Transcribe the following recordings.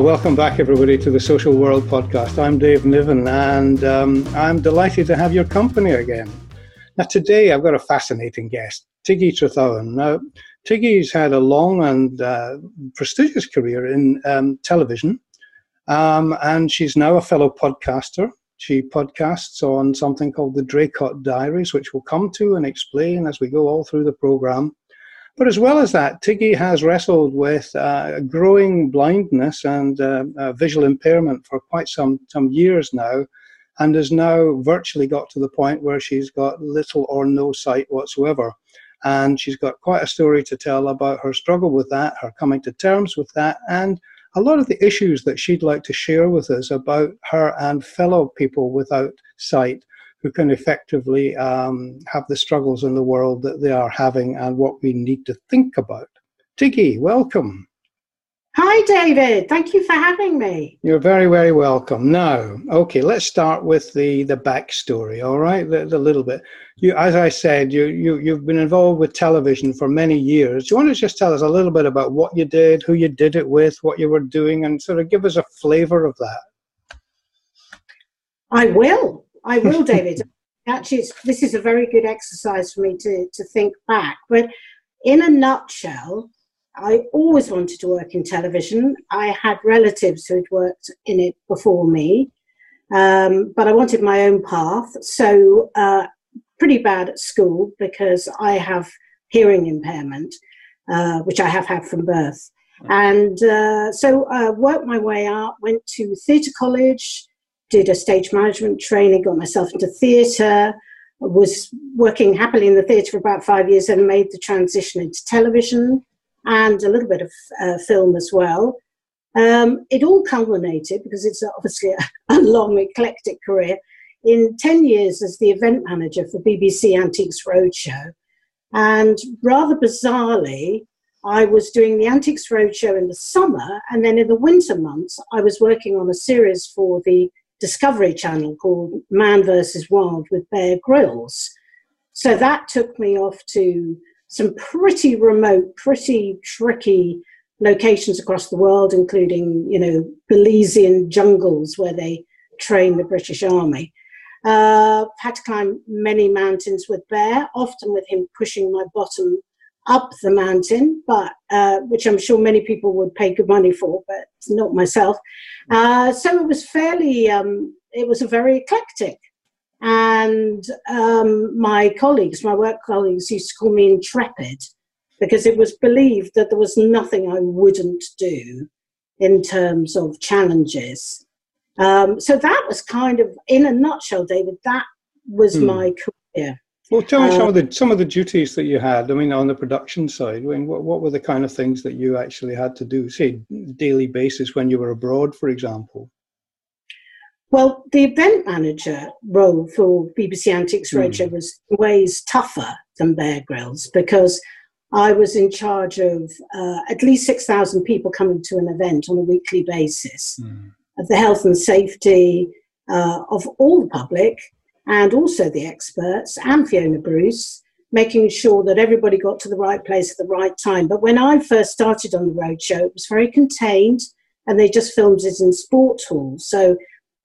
Well, welcome back, everybody, to the Social World podcast. I'm Dave Niven, and I'm delighted to have your company again. Now, today I've got a fascinating guest, Tiggy Trithowan. Now, Tiggy's had a long and prestigious career in television, and she's now a fellow podcaster. She podcasts on something called the Draycott Diaries, which we'll come to and explain as we go all through the programme. But as well as that, Tiggy has wrestled with growing blindness and visual impairment for quite some years now, and has now virtually got to the point where she's got little or no sight whatsoever. And she's got quite a story to tell about her struggle with that, her coming to terms with that, and a lot of the issues that she'd like to share with us about her and fellow people without sight who can effectively have the struggles in the world that they are having and what we need to think about. Tiggy, welcome. Hi, David. Thank you for having me. You're very, very welcome. Now, okay, let's start with the backstory, all right, a little bit. You, as I said, you've been involved with television for many years. Do you want to just tell us a little bit about what you did, who you did it with, what you were doing, and sort of give us a flavour of that? I will, David. Actually, this is a very good exercise for me to think back. But in a nutshell, I always wanted to work in television. I had relatives who'd worked in it before me, but I wanted my own path. So pretty bad at school because I have hearing impairment, which I have had from birth. And so I worked my way up, went to theatre college, did a stage management training, got myself into theatre, was working happily in the theatre for about 5 years and made the transition into television and a little bit of film as well. It all culminated, because it's obviously a long, eclectic career, in 10 years as the event manager for BBC Antiques Roadshow. And rather bizarrely, I was doing the Antiques Roadshow in the summer, and then in the winter months, I was working on a series for the Discovery Channel called Man vs. Wild with Bear Grylls. So that took me off to some pretty remote, pretty tricky locations across the world, including, you know, Belizean jungles where they train the British Army. Had to climb many mountains with Bear, often with him pushing my bottom up the mountain, but which I'm sure many people would pay good money for, but not myself. So it was fairly, it was a very eclectic. And my colleagues, my work colleagues, used to call me intrepid because it was believed that there was nothing I wouldn't do in terms of challenges. So that was kind of, in a nutshell, David, that was my career. Well, tell me some of the duties that you had. I mean, on the production side, I mean, what were the kind of things that you actually had to do, say, daily basis when you were abroad, for example? Well, the event manager role for BBC Antiques Roadshow was in ways tougher than Bear Grylls because I was in charge of at least 6,000 people coming to an event on a weekly basis, of the health and safety of all the public and also the experts and Fiona Bruce, making sure that everybody got to the right place at the right time. But when I first started on the roadshow, it was very contained and they just filmed it in sports halls. So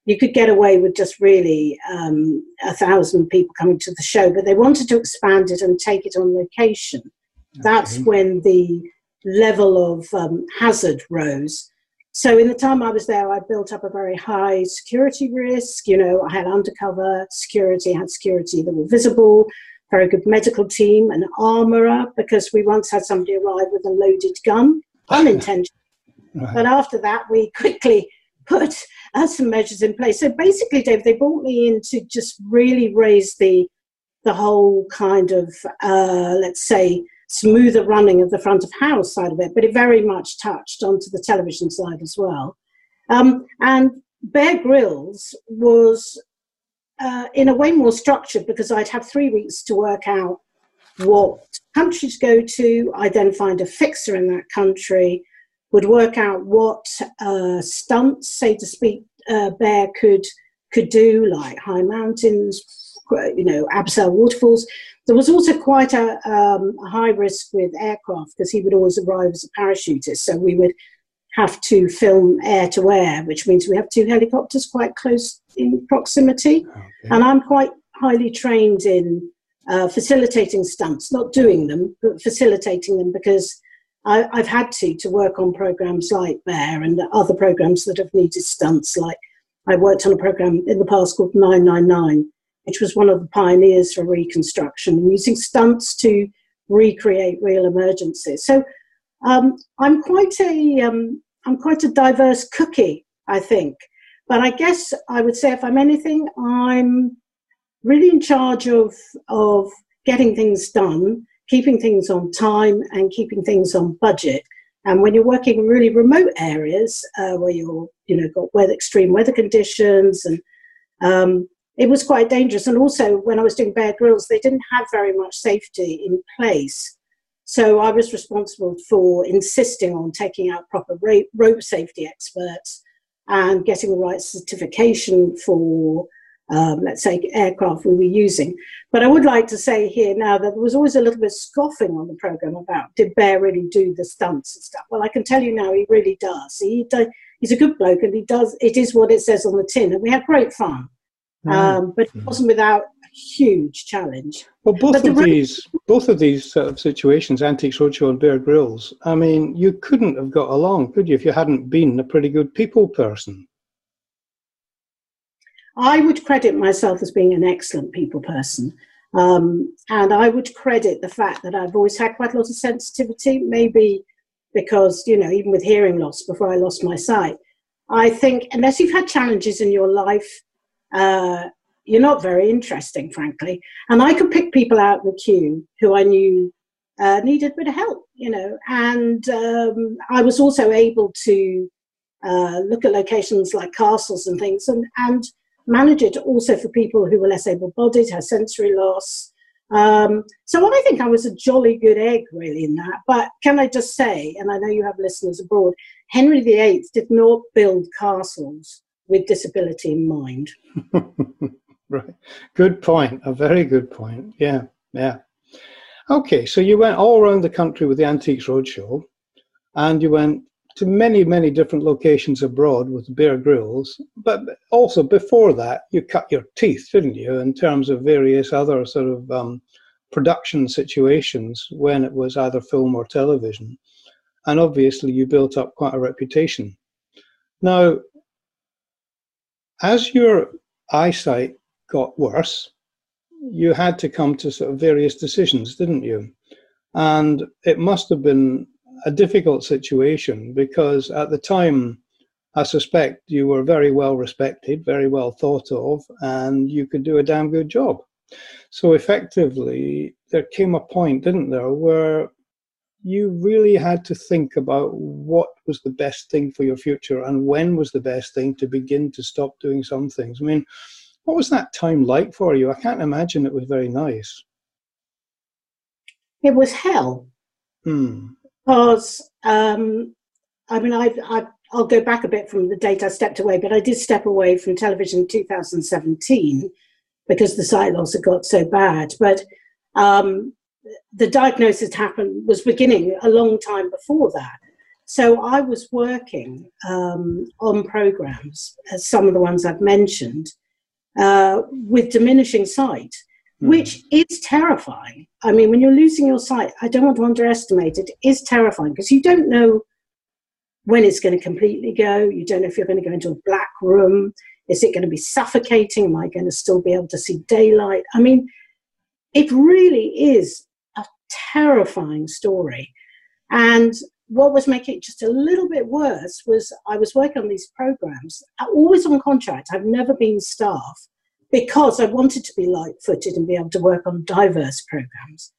you could get away with just really 1,000 people coming to the show, but they wanted to expand it and take it on location. Okay. That's when the level of hazard rose. So in the time I was there, I built up a very high security risk. You know, I had undercover security, had security that were visible, very good medical team, an armourer, because we once had somebody arrive with a loaded gun, unintentionally. Right. But after that, we quickly put some measures in place. So basically, Dave, they brought me in to just really raise the whole kind of, let's say, smoother running of the front of house side of it, but it very much touched onto the television side as well. And Bear Grylls was, in a way, more structured because I'd have 3 weeks to work out what country to go to. I'd then find a fixer in that country, would work out what stunts, say to speak, Bear could do, like high mountains, you know, abseil waterfalls. There was also quite a high risk with aircraft because he would always arrive as a parachutist. So we would have to film air to air, which means we have two helicopters quite close in proximity. Okay. And I'm quite highly trained in facilitating stunts, not doing them, but facilitating them, because I've had to work on programs like Bear and other programs that have needed stunts. Like I worked on a program in the past called 999, which was one of the pioneers for reconstruction, using stunts to recreate real emergencies. So I'm quite a diverse cookie, I think. But I guess I would say, if I'm anything, I'm really in charge of getting things done, keeping things on time and keeping things on budget. And when you're working in really remote areas where you're, got extreme weather conditions, and it was quite dangerous. And also, when I was doing Bear Grylls, they didn't have very much safety in place. So I was responsible for insisting on taking out proper rope safety experts and getting the right certification for, let's say, aircraft we were using. But I would like to say here now that there was always a little bit of scoffing on the programme about, did Bear really do the stunts and stuff? Well, I can tell you now, he really does. He's a good bloke, and he does. It is what it says on the tin, and we had great fun. But it wasn't without a huge challenge. Well, both of these sort of situations, Antiques Roadshow and Bear Grylls, I mean, you couldn't have got along, could you, if you hadn't been a pretty good people person? I would credit myself as being an excellent people person. And I would credit the fact that I've always had quite a lot of sensitivity, maybe because, even with hearing loss before I lost my sight, I think unless you've had challenges in your life, you're not very interesting, frankly. And I could pick people out in the queue who I knew needed a bit of help, And I was also able to look at locations like castles and things and manage it also for people who were less able-bodied, had sensory loss. So I think I was a jolly good egg, really, in that. But can I just say, and I know you have listeners abroad, Henry VIII did not build castles with disability in mind. Right. Good point. A very good point. Yeah. Yeah. Okay. So you went all around the country with the Antiques Roadshow, and you went to many, many different locations abroad with Bear Grylls. But also before that, you cut your teeth, didn't you, in terms of various other sort of production situations when it was either film or television. And obviously you built up quite a reputation. Now, as your eyesight got worse, you had to come to sort of various decisions, didn't you? And it must have been a difficult situation, because at the time, I suspect you were very well respected, very well thought of, and you could do a damn good job. So effectively, there came a point, didn't there, where you really had to think about what was the best thing for your future and when was the best thing to begin to stop doing some things. I mean, what was that time like for you? I can't imagine it was very nice. It was hell. Because, I mean, I'll go back a bit from the date I stepped away, but I did step away from television in 2017 because the sight loss had got so bad. But the diagnosis was beginning a long time before that. So I was working on programs, as some of the ones I've mentioned, with diminishing sight, which is terrifying. I mean, when you're losing your sight, I don't want to underestimate it. It is terrifying because you don't know when it's going to completely go. You don't know if you're going to go into a black room. Is it going to be suffocating? Am I going to still be able to see daylight? I mean, it really is a terrifying story. And what was making it just a little bit worse was I was working on these programs, always on contract. I've never been staff because I wanted to be light-footed and be able to work on diverse programs.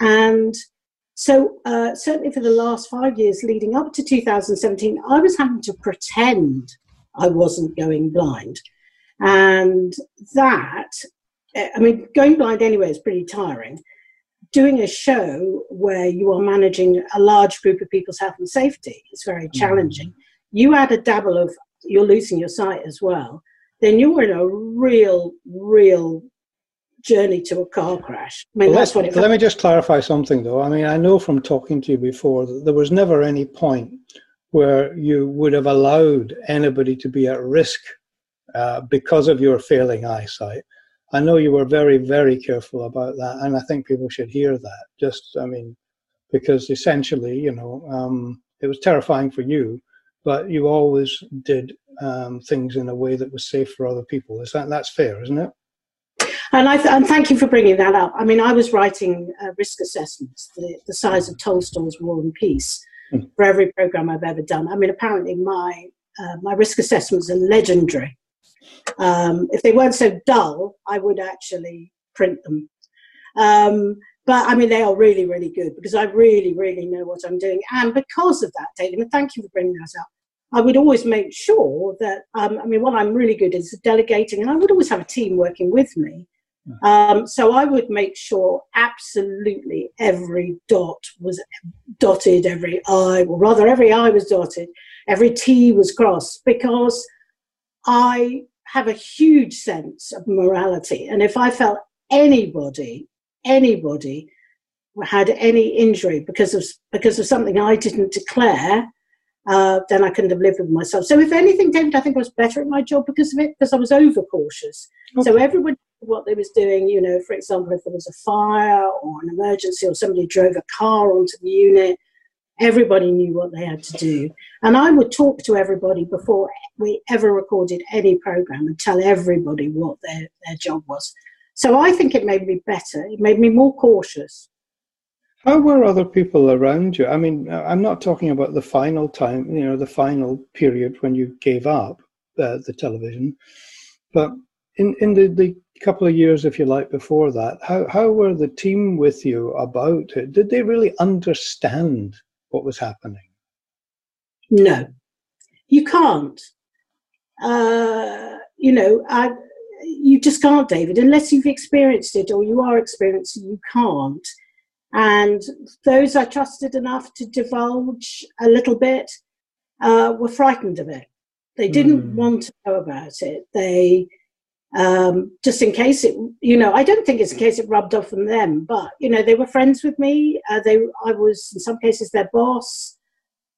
And so certainly for the last 5 years leading up to 2017, I was having to pretend I wasn't going blind. And that... I mean, going blind anyway is pretty tiring. Doing a show where you are managing a large group of people's health and safety is very challenging. You add a dabble of you're losing your sight as well, then you're in a real, real journey to a car crash. I mean, well, that's what it. Let me just clarify something, though. I mean, I know from talking to you before that there was never any point where you would have allowed anybody to be at risk because of your failing eyesight. I know you were very, very careful about that, and I think people should hear that. Just, I mean, because essentially, you know, it was terrifying for you, but you always did things in a way that was safe for other people. That's fair, isn't it? And and thank you for bringing that up. I mean, I was writing risk assessments, the size of Tolstoy's War and Peace, for every program I've ever done. I mean, apparently my risk assessments are legendary. If they weren't so dull, I would actually print them. But I mean, they are really, really good because I really, really know what I'm doing. And because of that, David, and thank you for bringing that up, I would always make sure that, I mean, what I'm really good at is delegating, and I would always have a team working with me. So I would make sure absolutely every dot was dotted, every I was dotted, every T was crossed, because I have a huge sense of morality. And if I felt anybody had any injury because of something I didn't declare, then I couldn't have lived with myself. So if anything, David, I think I was better at my job because of it, because I was overcautious. Okay. So everybody knew what they was doing, you know, for example, if there was a fire or an emergency or somebody drove a car onto the unit, everybody knew what they had to do. And I would talk to everybody before we ever recorded any program and tell everybody what their job was. So I think it made me better. It made me more cautious. How were other people around you? I mean, I'm not talking about the final time, you know, the final period when you gave up the television, but in the couple of years, if you like, before that, how were the team with you about it? Did they really understand what was happening? No, you can't. You know, you just can't, David, unless you've experienced it or you are experiencing, you can't. And those I trusted enough to divulge a little bit were frightened of it. They didn't want to know about it. They, just in case it, you know, I don't think it's in case it rubbed off on them, but, you know, they were friends with me. I was, in some cases, their boss.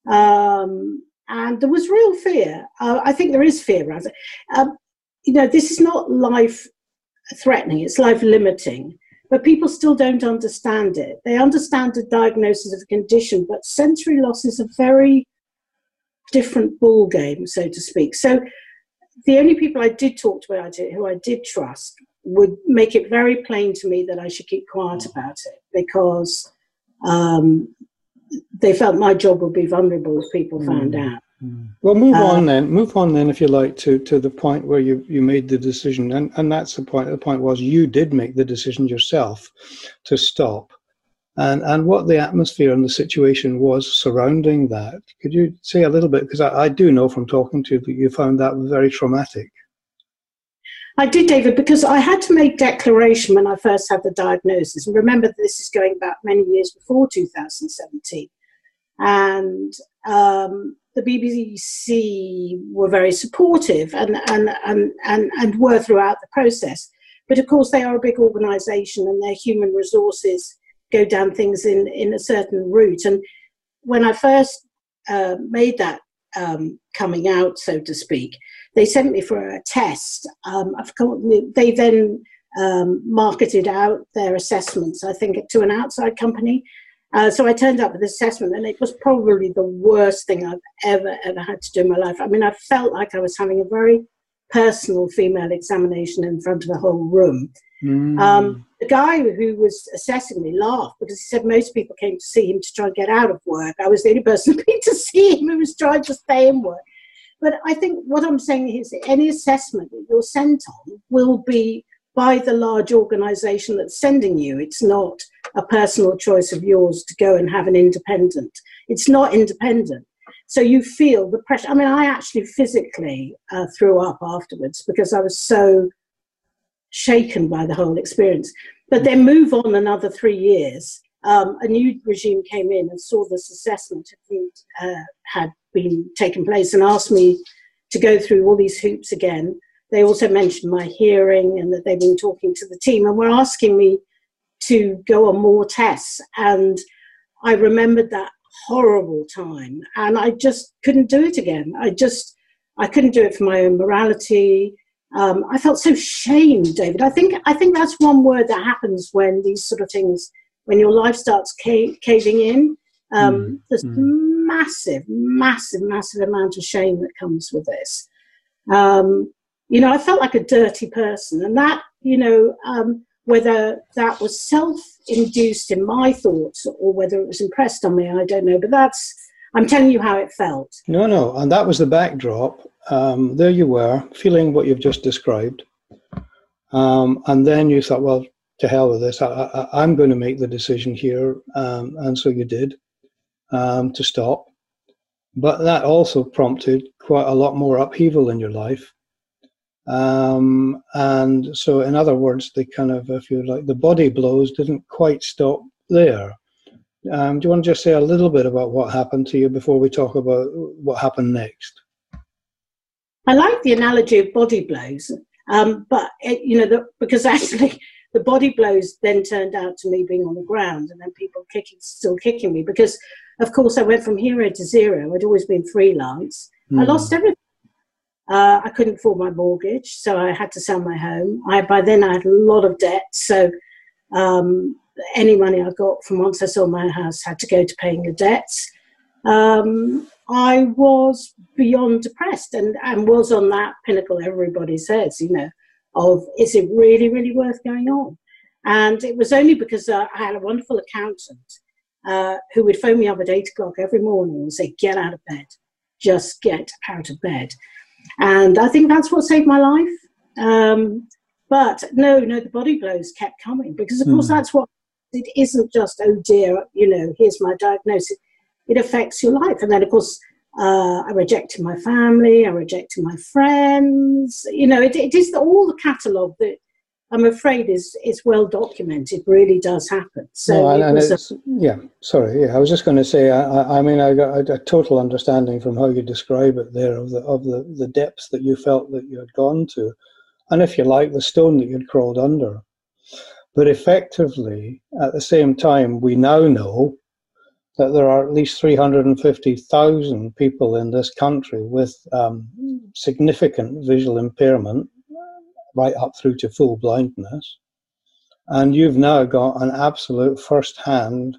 And there was real fear. I think there is fear around it. You know, this is not life-threatening. It's life-limiting. But people still don't understand it. They understand the diagnosis of a condition, but sensory loss is a very different ball game, so to speak. So the only people I did talk to about it, who I did trust, would make it very plain to me that I should keep quiet about it because they felt my job would be vulnerable if people found out. Well, move on then, if you like, to the point where you made the decision. And that's the point. The point was you did make the decision yourself to stop. And what the atmosphere and the situation was surrounding that. Could you say a little bit? Because I do know from talking to you that you found that very traumatic. I did, David, because I had to make declaration when I first had the diagnosis. And remember, this is going back many years before 2017. And the BBC were very supportive and were throughout the process. But of course, they are a big organisation and their human resources go down things in a certain route. And when I first made that coming out, so to speak, they sent me for a test. They then marketed out their assessments, I think, to an outside company. So I turned up with this assessment, and it was probably the worst thing I've ever had to do in my life. I mean, I felt like I was having a very personal female examination in front of a whole room. The guy who was assessing me laughed because he said most people came to see him to try and get out of work. I was the only person who came to see him who was trying to stay in work. But I think what I'm saying is any assessment that you're sent on will be by the large organisation that's sending you. It's not a personal choice of yours to go and have an independent. It's not independent. So you feel the pressure. I mean, I actually physically threw up afterwards because I was so shaken by the whole experience. But then move on another 3 years. A new regime came in and saw this assessment had been taken place and asked me to go through all these hoops again. They also mentioned my hearing and that they've been talking to the team and were asking me to go on more tests. And I remembered that horrible time, and I just couldn't do it again. I couldn't do it for my own morality. I felt so shamed, David. I think that's one word that happens when these sort of things, when your life starts caving in. There's massive amount of shame that comes with this. You know, I felt like a dirty person, and that, you know, whether that was self-induced in my thoughts or whether it was impressed on me, I don't know. But that's, I'm telling you how it felt. No, and that was the backdrop. There you were, feeling what you've just described. And then you thought, well, to hell with this. I'm going to make the decision here. And so you did, to stop. But that also prompted quite a lot more upheaval in your life. And so, in other words, the kind of, if you like, the body blows didn't quite stop there. Do you want to just say a little bit about what happened to you before we talk about what happened next? I like the analogy of body blows, but it, you know, because actually the body blows then turned out to me being on the ground and then people still kicking me, because of course I went from hero to zero. I'd always been freelance. I lost everything. I couldn't afford my mortgage, so I had to sell my home. By then I had a lot of debt, so any money I got from once I sold my house had to go to paying the debts. I was beyond depressed and was on that pinnacle everybody says, you know, of is it really, really worth going on? And it was only because I had a wonderful accountant who would phone me up at 8 o'clock every morning and say, get out of bed, just get out of bed. And I think that's what saved my life. But no, the body blows kept coming, because of course that's what, it isn't just, oh dear, you know, here's my diagnosis. It affects your life. And then of course, I rejected my family, I rejected my friends. You know, it is all the catalogue that I'm afraid is well documented, really does happen. So no, I was just going to say, I mean, I got a total understanding from how you describe it there of the depths that you felt that you had gone to, and if you like, the stone that you'd crawled under. But effectively, at the same time, we now know that there are at least 350,000 people in this country with significant visual impairment, right up through to full blindness. And you've now got an absolute first-hand,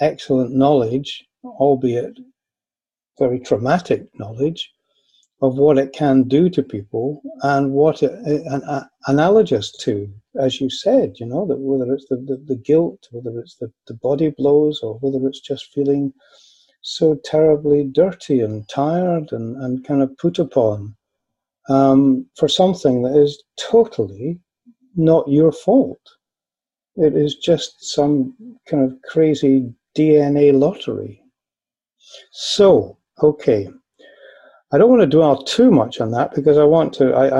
excellent knowledge, albeit very traumatic knowledge, of what it can do to people and what it analogous to, as you said, you know, that whether it's the guilt, whether it's the body blows, or whether it's just feeling so terribly dirty and tired and kind of put upon. For something that is totally not your fault. It is just some kind of crazy DNA lottery. So, okay. I don't want to dwell too much on that because I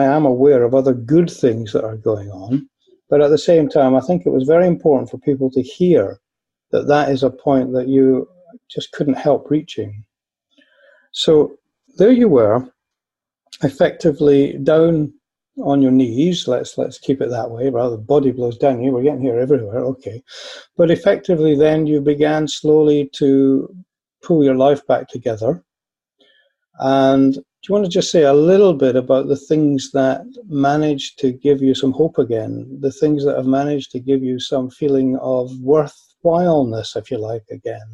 am aware of other good things that are going on. But at the same time, I think it was very important for people to hear that that is a point that you just couldn't help reaching. So there you were. Effectively down on your knees, let's keep it that way, rather body blows down here, we're getting here everywhere, okay. But effectively then you began slowly to pull your life back together. And do you want to just say a little bit about the things that managed to give you some hope again, the things that have managed to give you some feeling of worthwhileness, if you like, again?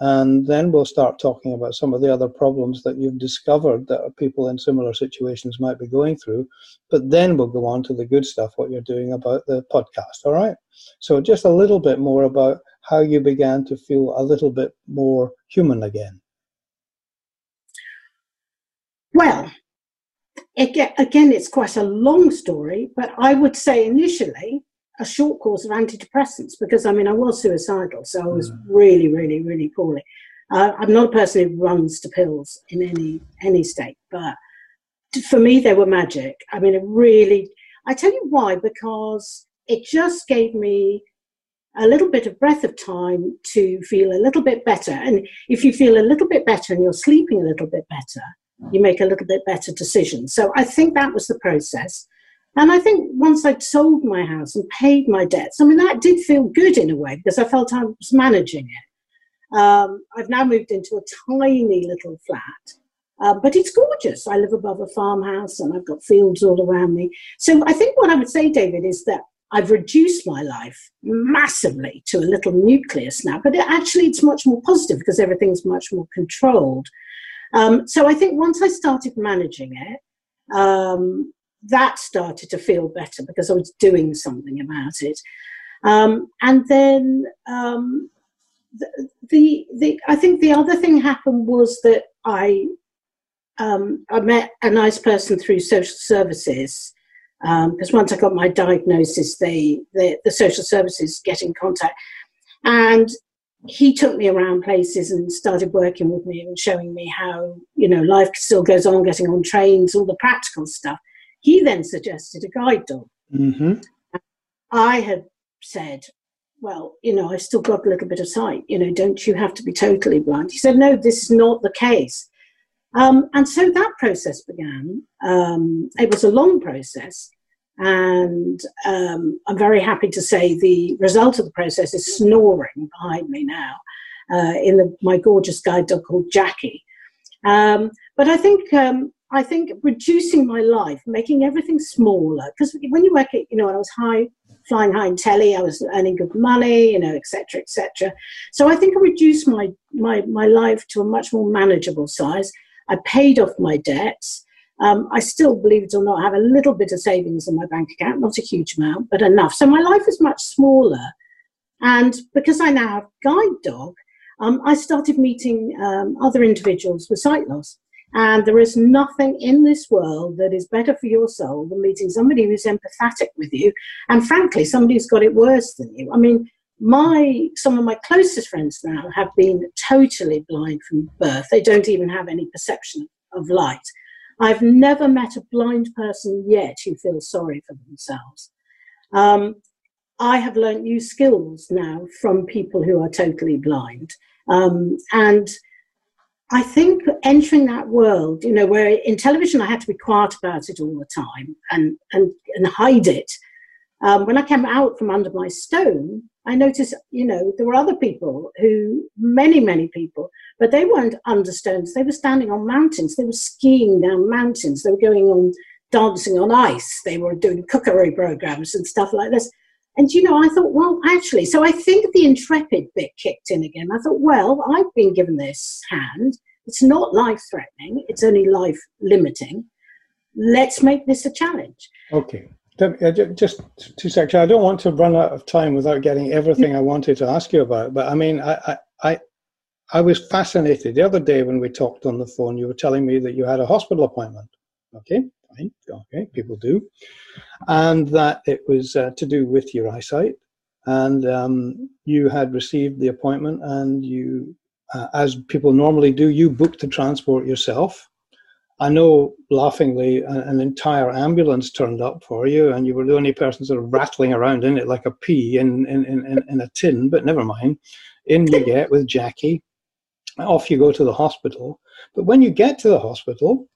And then we'll start talking about some of the other problems that you've discovered that people in similar situations might be going through. But then we'll go on to the good stuff, what you're doing about the podcast, all right? So just a little bit more about how you began to feel a little bit more human again. Well, again, it's quite a long story, but I would say initially a short course of antidepressants, because I mean I was suicidal, so I was really poorly. I'm not a person who runs to pills in any state, but for me they were magic. I mean, it really, I tell you why, because it just gave me a little bit of breath of time to feel a little bit better. And if you feel a little bit better and you're sleeping a little bit better, you make a little bit better decisions. So I think that was the process. And I think once I'd sold my house and paid my debts, I mean, that did feel good in a way, because I felt I was managing it. I've now moved into a tiny little flat, but it's gorgeous. I live above a farmhouse and I've got fields all around me. So I think what I would say, David, is that I've reduced my life massively to a little nucleus now, but it's much more positive because everything's much more controlled. So I think once I started managing it, that started to feel better because I was doing something about it. And then I think the other thing happened was that I met a nice person through social services, because once I got my diagnosis, the social services get in contact, and he took me around places and started working with me and showing me how, you know, life still goes on, getting on trains, all the practical stuff. He then suggested a guide dog. Mm-hmm. I had said, well, you know, I've still got a little bit of sight, you know, don't you have to be totally blind? He said, no, this is not the case. And so that process began. It was a long process, and I'm very happy to say the result of the process is snoring behind me now, my gorgeous guide dog called Jackie. But I think reducing my life, making everything smaller, because when you work at, you know, when I was flying high in telly, I was earning good money, you know, et cetera, et cetera. So I think I reduced my life to a much more manageable size. I paid off my debts. I still, believe it or not, have a little bit of savings in my bank account, not a huge amount, but enough. So my life is much smaller. And because I now have Guide Dog, I started meeting other individuals with sight loss. And there is nothing in this world that is better for your soul than meeting somebody who's empathetic with you, and frankly, somebody who's got it worse than you. I mean, some of my closest friends now have been totally blind from birth. They don't even have any perception of light. I've never met a blind person yet who feels sorry for themselves. I have learnt new skills now from people who are totally blind. And I think entering that world, you know, where in television I had to be quiet about it all the time and hide it. When I came out from under my stone, I noticed, you know, there were other people many people, but they weren't under stones. They were standing on mountains. They were skiing down mountains. They were going on dancing on ice. They were doing cookery programs and stuff like this. And, you know, I thought, well, actually, so I think the intrepid bit kicked in again. I thought, well, I've been given this hand. It's not life-threatening. It's only life-limiting. Let's make this a challenge. Okay. Just 2 seconds. I don't want to run out of time without getting everything I wanted to ask you about. But, I mean, I was fascinated. The other day when we talked on the phone, you were telling me that you had a hospital appointment. Okay. Okay, people do, and that it was to do with your eyesight, and you had received the appointment, and you, as people normally do, you booked the transport yourself. I know, laughingly, an entire ambulance turned up for you, and you were the only person sort of rattling around in it like a pea in a tin, but never mind. In you get with Jackie, off you go to the hospital. But when you get to the hospital,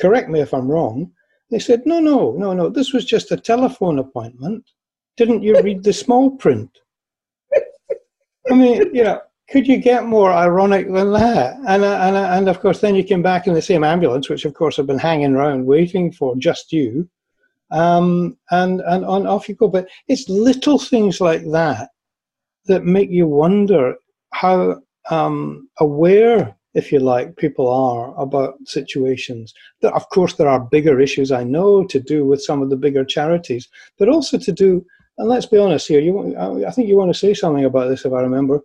correct me if I'm wrong, they said, no, this was just a telephone appointment. Didn't you read the small print? I mean, you know, could you get more ironic than that? And of course, then you came back in the same ambulance, which, of course, had been hanging around waiting for just you. And off you go. But it's little things like that that make you wonder how aware, if you like, people are about situations. That, of course, there are bigger issues, I know, to do with some of the bigger charities, but also to do, and let's be honest here, I think you want to say something about this if I remember,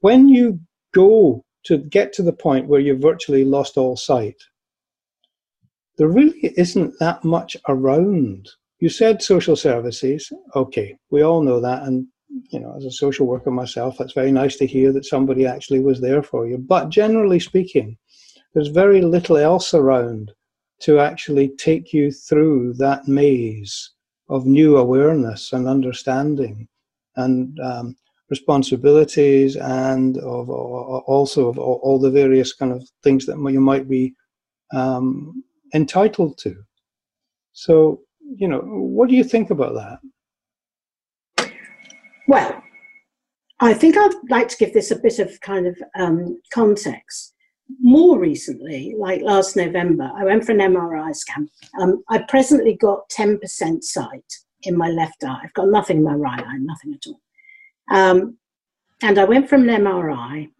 when you go to get to the point where you've virtually lost all sight, there really isn't that much around. You said social services, okay, we all know that, and you know, as a social worker myself, that's very nice to hear that somebody actually was there for you. But generally speaking, there's very little else around to actually take you through that maze of new awareness and understanding and responsibilities and also of all the various kind of things that you might be entitled to. So, you know, what do you think about that? Well, I think I'd like to give this a bit of kind of context. More recently, like last November, I went for an MRI scan. I presently got 10% sight in my left eye. I've got nothing in my right eye, nothing at all. And I went for an MRI,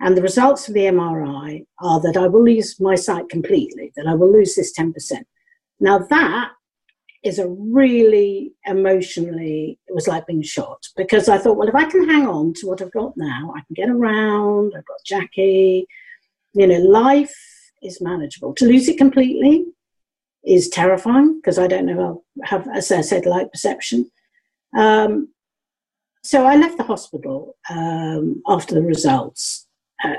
and the results of the MRI are that I will lose my sight completely, that I will lose this 10%. Now that is a really emotionally, it was like being shot, because I thought, well, if I can hang on to what I've got now, I can get around, I've got Jackie, you know, life is manageable. To lose it completely is terrifying, because I don't know, I'll have, as I said, light perception. So I left the hospital after the results. I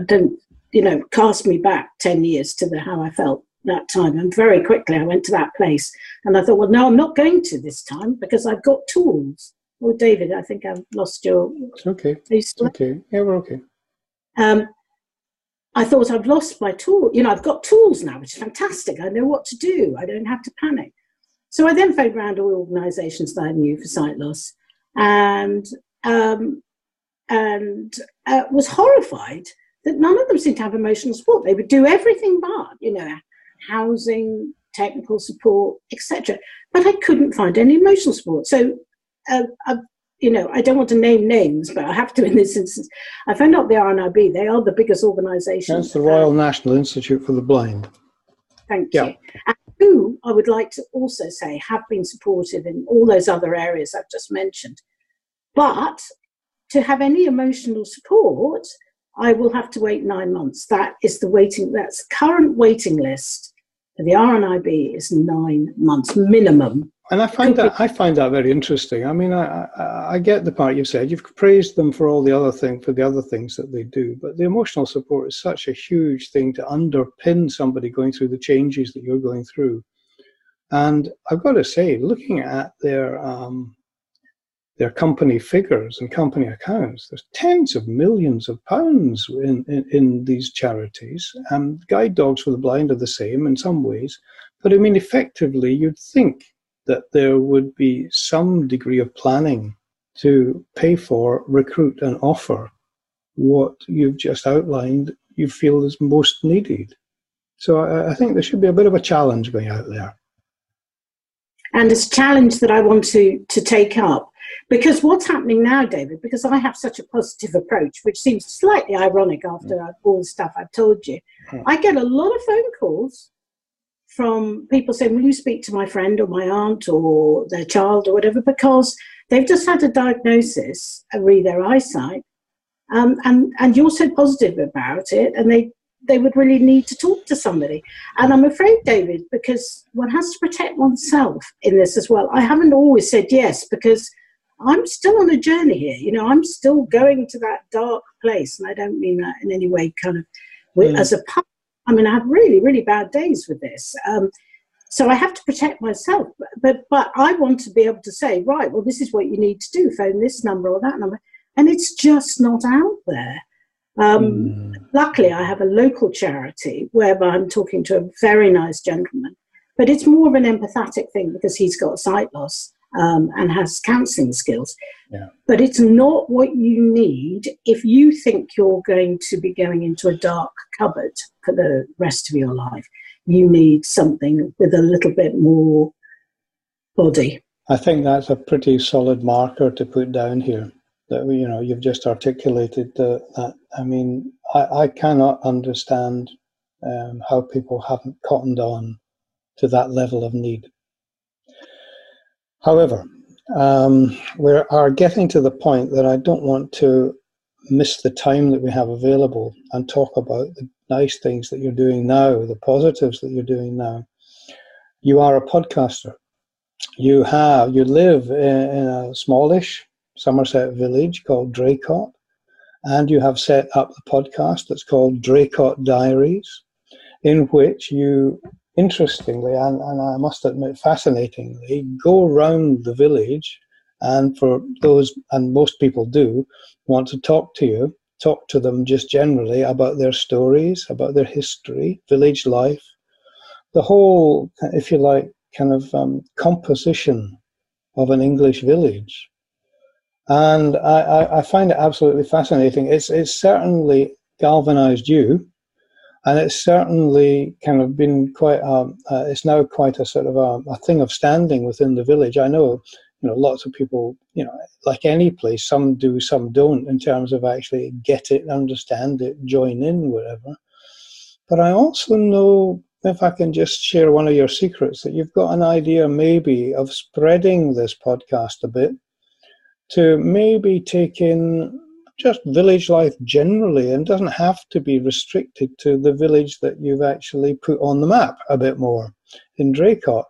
didn't, you know, cast me back 10 years to how I felt that time. And very quickly I went to that place, and I thought, well, no, I'm not going to this time, because I've got tools. Well, David, I think I've lost your... It's okay. Okay. Yeah, we're okay. I thought, I've lost my tool. You know, I've got tools now, which is fantastic. I know what to do. I don't have to panic. So I then phoned around all organisations that I knew for sight loss, and was horrified that none of them seemed to have emotional support. They would do everything but, you know, housing, technical support, etc. But I couldn't find any emotional support. So, you know, I don't want to name names, but I have to in this instance. I found out the RNIB. They are the biggest organisation. That's the Royal National Institute for the Blind. Thank you. And who I would like to also say have been supportive in all those other areas I've just mentioned. But to have any emotional support, I will have to wait 9 months. That is the waiting. That's the current waiting list for the RNIB is 9 months minimum. And I find that very interesting. I mean, I get the part you've said. You've praised them for all the other thing, for the other things that they do, but the emotional support is such a huge thing to underpin somebody going through the changes that you're going through. And I've got to say, looking at their company figures and company accounts, there's tens of millions of pounds in these charities. And Guide Dogs for the Blind are the same in some ways, but I mean, effectively, you'd think that there would be some degree of planning to pay for, recruit and offer what you've just outlined you feel is most needed. So I think there should be a bit of a challenge going out there. And it's a challenge that I want to take up, because what's happening now, David, because I have such a positive approach, which seems slightly ironic after all the stuff I've told you, I get a lot of phone calls from people saying, will you speak to my friend or my aunt or their child or whatever, because they've just had a diagnosis, their eyesight, and you're so positive about it, and they would really need to talk to somebody. And I'm afraid, David, because one has to protect oneself in this as well. I haven't always said yes, because I'm still on a journey here. You know, I'm still going to that dark place, and I don't mean that in any way kind of as a pun. I mean, I have really, really bad days with this. So I have to protect myself. But I want to be able to say, right, well, this is what you need to do. Phone this number or that number. And it's just not out there. Luckily, I have a local charity whereby I'm talking to a very nice gentleman. But it's more of an empathetic thing, because he's got sight loss and has counselling skills. Yeah. But it's not what you need if you think you're going to be going into a dark cupboard for the rest of your life. You need something with a little bit more body. I think that's a pretty solid marker to put down here. That, you know, you've just articulated that. I mean, I cannot understand how people haven't cottoned on to that level of need. However, we are getting to the point that I don't want to miss the time that we have available and talk about the nice things that you're doing now, the positives that you're doing now. You are a podcaster. You live in a smallish Somerset village called Draycott, and you have set up the podcast that's called Draycott Diaries, in which you, interestingly, and I must admit fascinatingly, go round the village, and for those, and most people do, want to talk to them just generally about their stories, about their history, village life, the whole, if you like, kind of composition of an English village. And I find it absolutely fascinating. It's certainly galvanized you, and it's certainly kind of been quite it's now quite a sort of a thing of standing within the village. I know, you know, lots of people, you know, like any place, some do, some don't, in terms of actually get it, understand it, join in, whatever. But I also know, if I can just share one of your secrets, that you've got an idea maybe of spreading this podcast a bit to maybe take in just village life generally, and doesn't have to be restricted to the village that you've actually put on the map a bit more in Draycott.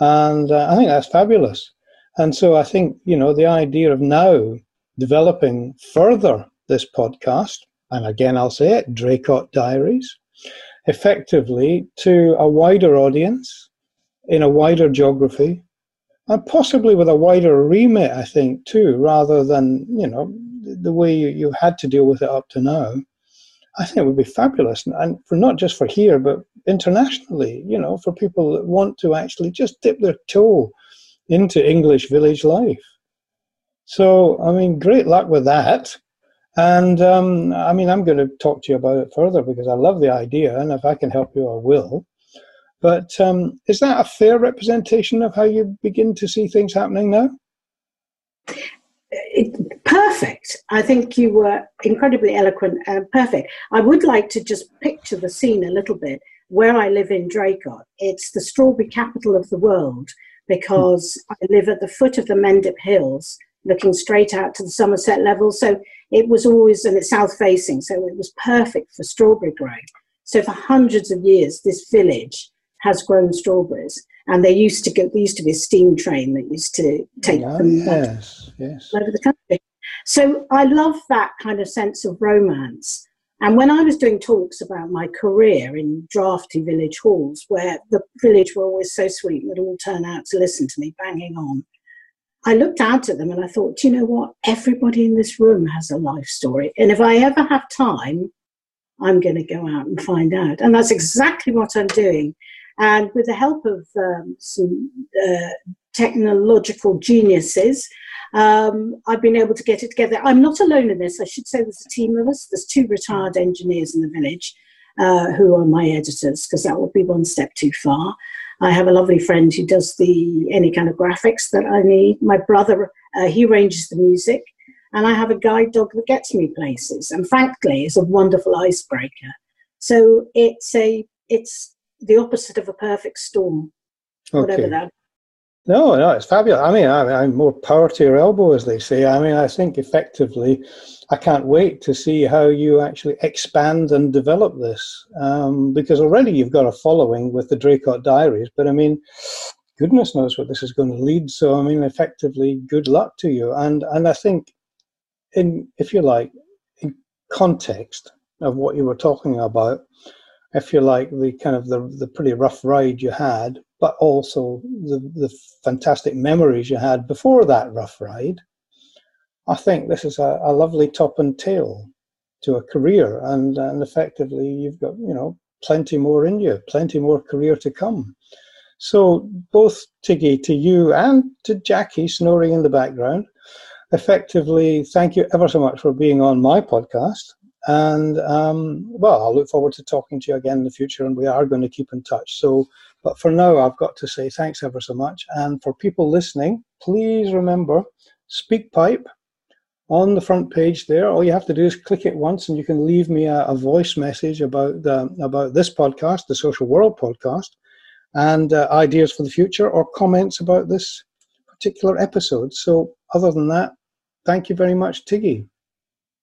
And I think that's fabulous. And so I think, you know, the idea of now developing further this podcast, and again I'll say it, Draycott Diaries, effectively to a wider audience in a wider geography, and possibly with a wider remit, I think, too, rather than, you know, the way you had to deal with it up to now. I think it would be fabulous, and for not just for here, but internationally, you know, for people that want to actually just dip their toe into English village life. So, I mean, great luck with that. And, I mean, I'm going to talk to you about it further because I love the idea, and if I can help you, I will. But is that a fair representation of how you begin to see things happening now? Perfect. I think you were incredibly eloquent and perfect. I would like to just picture the scene a little bit. Where I live in Draycott, it's the strawberry capital of the world because I live at the foot of the Mendip Hills, looking straight out to the Somerset level. So it was always, and it's south facing, so it was perfect for strawberry growing. So for hundreds of years, this village has grown strawberries, and they used to go, there used to be a steam train that used to take them all over the country. So I love that kind of sense of romance. And when I was doing talks about my career in drafty village halls, where the village were always so sweet and would all turn out to listen to me banging on, I looked out at them and I thought, do you know what? Everybody in this room has a life story. And if I ever have time, I'm going to go out and find out. And that's exactly what I'm doing. And with the help of some technological geniuses, I've been able to get it together. I'm not alone in this. I should say there's a team of us. There's 2 retired engineers in the village who are my editors, because that would be one step too far. I have a lovely friend who does any kind of graphics that I need. My brother, he arranges the music. And I have a guide dog that gets me places. And frankly, it's a wonderful icebreaker. So it's the opposite of a perfect storm, whatever that is. No, it's fabulous. I mean, I'm more power to your elbow, as they say. I mean, I think effectively, I can't wait to see how you actually expand and develop this, because already you've got a following with the Draycott Diaries, but I mean, goodness knows what this is going to lead. So, I mean, effectively, good luck to you. And I think, if you like, in context of what you were talking about, if you like, the kind of the pretty rough ride you had, but also the fantastic memories you had before that rough ride, I think this is a lovely top and tail to a career. And effectively, you've got, you know, plenty more in you, plenty more career to come. So both Tiggy, to you, and to Jackie snoring in the background, effectively, thank you ever so much for being on my podcast. And, well, I'll look forward to talking to you again in the future, and we are going to keep in touch. So, but for now, I've got to say thanks ever so much. And for people listening, please remember, SpeakPipe on the front page there. All you have to do is click it once, and you can leave me a voice message about this podcast, the Social World podcast, and ideas for the future or comments about this particular episode. So other than that, thank you very much, Tiggy.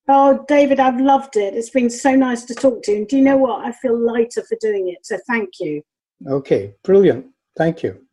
Oh, David, I've loved it. It's been so nice to talk to you. And do you know what? I feel lighter for doing it. So thank you. Okay, brilliant. Thank you.